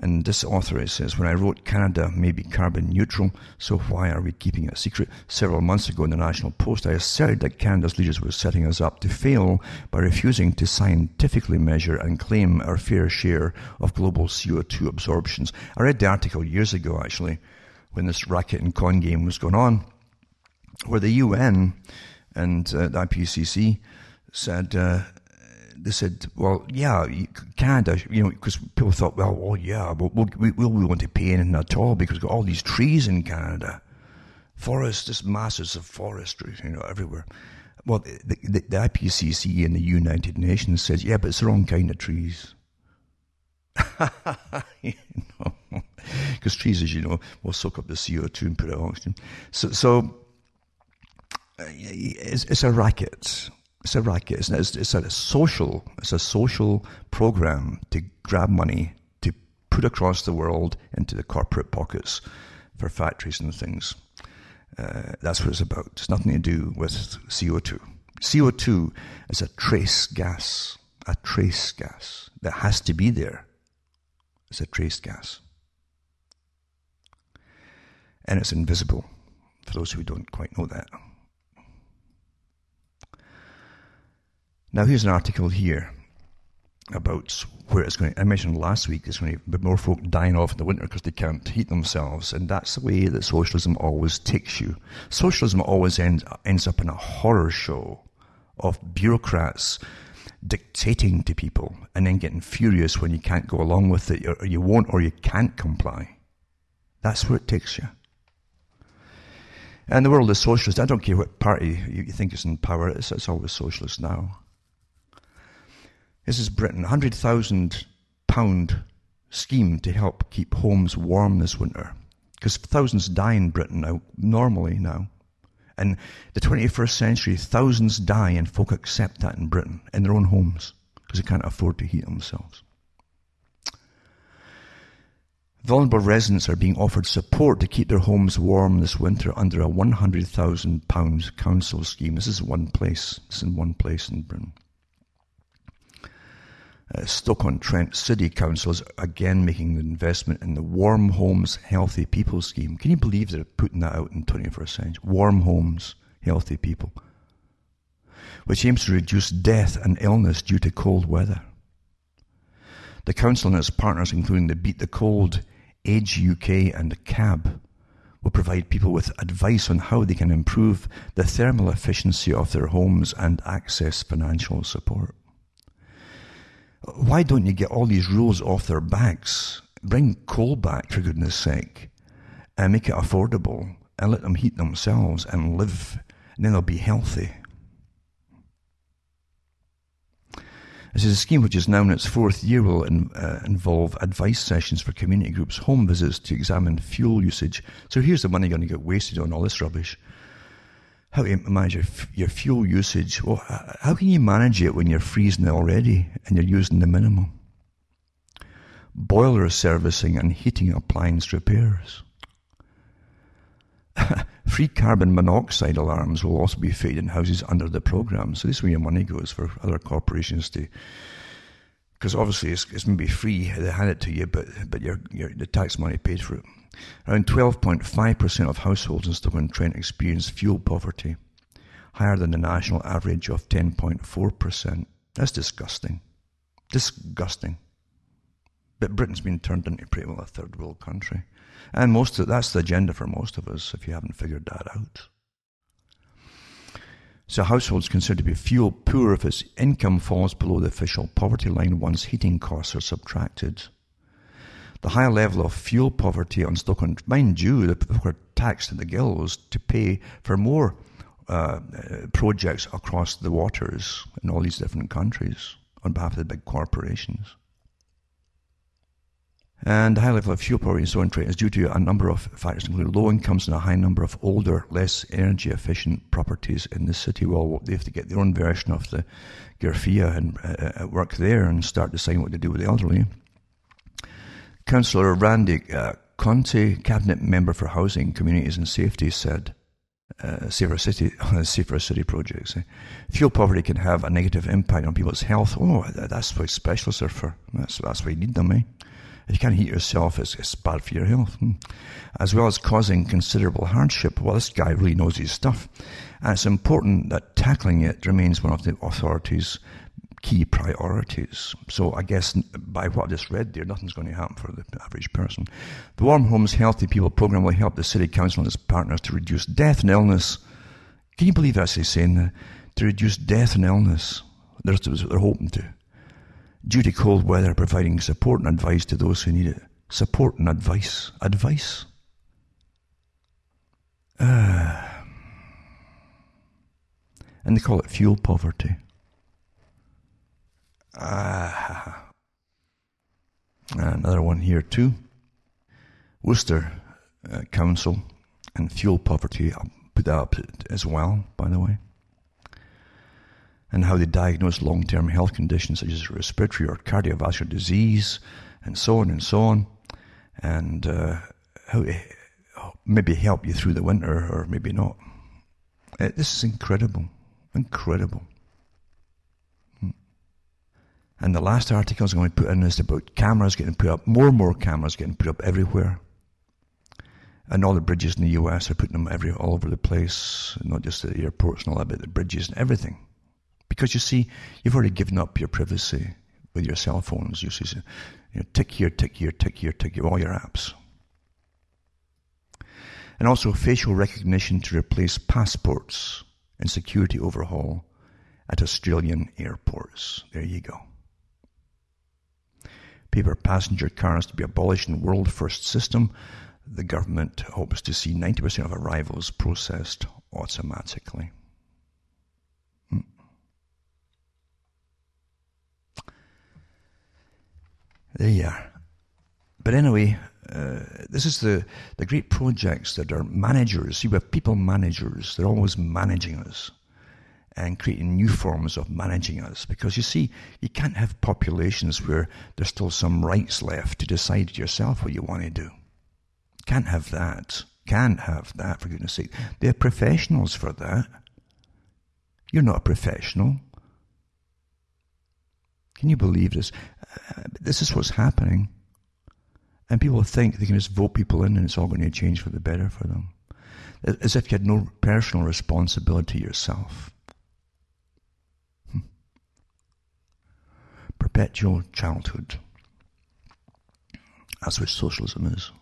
And this author says, when I wrote Canada may be carbon neutral, so why are we keeping it secret? Several months ago in the National Post, I asserted that Canada's leaders were setting us up to fail by refusing to scientifically measure and claim our fair share of global C O two absorptions. I read the article years ago, actually, when this racket and con game was going on, where the U N and uh, the I P C C said... Uh, They said, well, yeah, Canada, you know, because people thought, well, well yeah, but we'll, we, we won't pay anything at all because we've got all these trees in Canada. Forests, just masses of forestry, you know, everywhere. Well, the, the, the I P C C and the United Nations says, yeah, but it's the wrong kind of trees. You know, because trees, as you know, will soak up the C O two and put out oxygen. So, so uh, it's, it's a racket. It's a racket, isn't it? It's, it's a social, it's a social program to grab money to put across the world into the corporate pockets for factories and things. Uh, that's what it's about. It's nothing to do with C O two. C O two is a trace gas, a trace gas that has to be there. It's a trace gas, and it's invisible. For those who don't quite know that. Now, here's an article here about where it's going. I mentioned last week there's going to be more folk dying off in the winter because they can't heat themselves. And that's the way that socialism always takes you. Socialism always ends, ends up in a horror show of bureaucrats dictating to people and then getting furious when you can't go along with it, or you won't, or you can't comply. That's where it takes you. And the world is socialist. I don't care what party you think is in power. It's, it's always socialist now. This is Britain, one hundred thousand pound scheme to help keep homes warm this winter. Because thousands die in Britain now, normally now. And the twenty-first century, thousands die and folk accept that in Britain, in their own homes, because they can't afford to heat themselves. Vulnerable residents are being offered support to keep their homes warm this winter under a one hundred thousand pound council scheme. This is one place. This is in one place in Britain. Uh, Stoke-on-Trent City Council is again making an investment in the Warm Homes Healthy People scheme. Can you believe they're putting that out in the twenty-first century? Warm Homes Healthy People, which aims to reduce death and illness due to cold weather. The council and its partners, including the Beat the Cold, Age U K and C A B, will provide people with advice on how they can improve the thermal efficiency of their homes and access financial support. Why don't you get all these rules off their backs? Bring coal back, for goodness sake, and make it affordable, and let them heat themselves and live, and then they'll be healthy. This is a scheme which is now in its fourth year will in, uh, involve advice sessions for community groups, home visits to examine fuel usage. So here's the money going to get wasted on all this rubbish. How do you manage your, your fuel usage? Well, how can you manage it when you're freezing already and you're using the minimum? boiler servicing and heating appliance repairs. Free carbon monoxide alarms will also be fitted in houses under the programme. So this is where your money goes for other corporations to... Because obviously it's, it's going to be free, they hand it to you, but, but your, your, the tax money paid for it. Around twelve point five percent of households in Stoke-on-Trent experience fuel poverty, higher than the national average of ten point four percent. That's disgusting. Disgusting. But Britain's been turned into pretty well a third world country. And most of, that's the agenda for most of us, if you haven't figured that out. So households considered to be fuel poor if its income falls below the official poverty line once heating costs are subtracted. The high level of fuel poverty on Stoke-on-Trent, mind you, the people were taxed at the gills to pay for more uh, projects across the waters in all these different countries on behalf of the big corporations. And the high level of fuel poverty in Stoke-on-Trent is due to a number of factors, including low incomes and a high number of older, less energy-efficient properties in the city. Well, they have to get their own version of the GERFIA and uh, at work there and start deciding what to do with the elderly. Councillor Randy uh, Conte, Cabinet Member for Housing, Communities and Safety, said, uh, Safer City Safer City projects, eh? Fuel poverty can have a negative impact on people's health. Oh, that's what specialists are for. That's, that's why you need them, eh? If you can't heat yourself, it's, it's bad for your health. Hmm. As well as causing considerable hardship. Well, this guy really knows his stuff. And it's important that tackling it remains one of the authorities' key priorities. So I guess by what I just read there, nothing's going to happen for the average person. The Warm Homes Healthy People programme will help the City Council and its partners to reduce death and illness. Can you believe that's saying that? To reduce death and illness. That's what they're hoping to. Due to cold weather, providing support and advice to those who need it. Support and advice. Advice. Uh, and they call it fuel poverty. Uh, another one here too. Worcester uh, Council and fuel poverty. I'll put that up as well, by the way. And how they diagnose long-term health conditions such as respiratory or cardiovascular disease, and so on and so on, and uh, how they maybe help you through the winter or maybe not. Uh, this is incredible, incredible. And the last article I'm going to put in is about cameras getting put up, more and more cameras getting put up everywhere. And all the bridges in the U S are putting them every, all over the place, not just the airports and all that, but the bridges and everything. Because you see, you've already given up your privacy with your cell phones. You see, you know, tick here, tick here, tick here, tick here, all your apps. And also facial recognition to replace passports and security overhaul at Australian airports. There you go. Paper passenger cars to be abolished in world first system. The government hopes to see ninety percent of arrivals processed automatically. There you are. But anyway, uh, this is the, the great projects that are managers. See, we have people managers. They're always managing us and creating new forms of managing us. Because you see, you can't have populations where there's still some rights left to decide yourself what you want to do. Can't have that. Can't have that, for goodness sake. They're professionals for that. You're not a professional. Can you believe this? Uh, this is what's happening. And people think they can just vote people in and it's all going to change for the better for them. As if you had no personal responsibility yourself. Hmm. Perpetual childhood. That's what socialism is.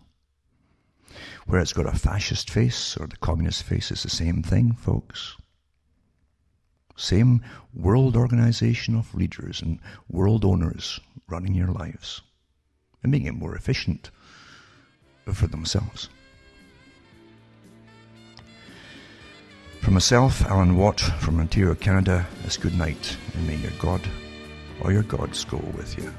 Where it's got a fascist face or the communist face, it's the same thing, folks. Same world organization of leaders and world owners running your lives and making it more efficient for themselves. From myself, Alan Watt, from Ontario, Canada, it's good night, and may your God or your gods go with you.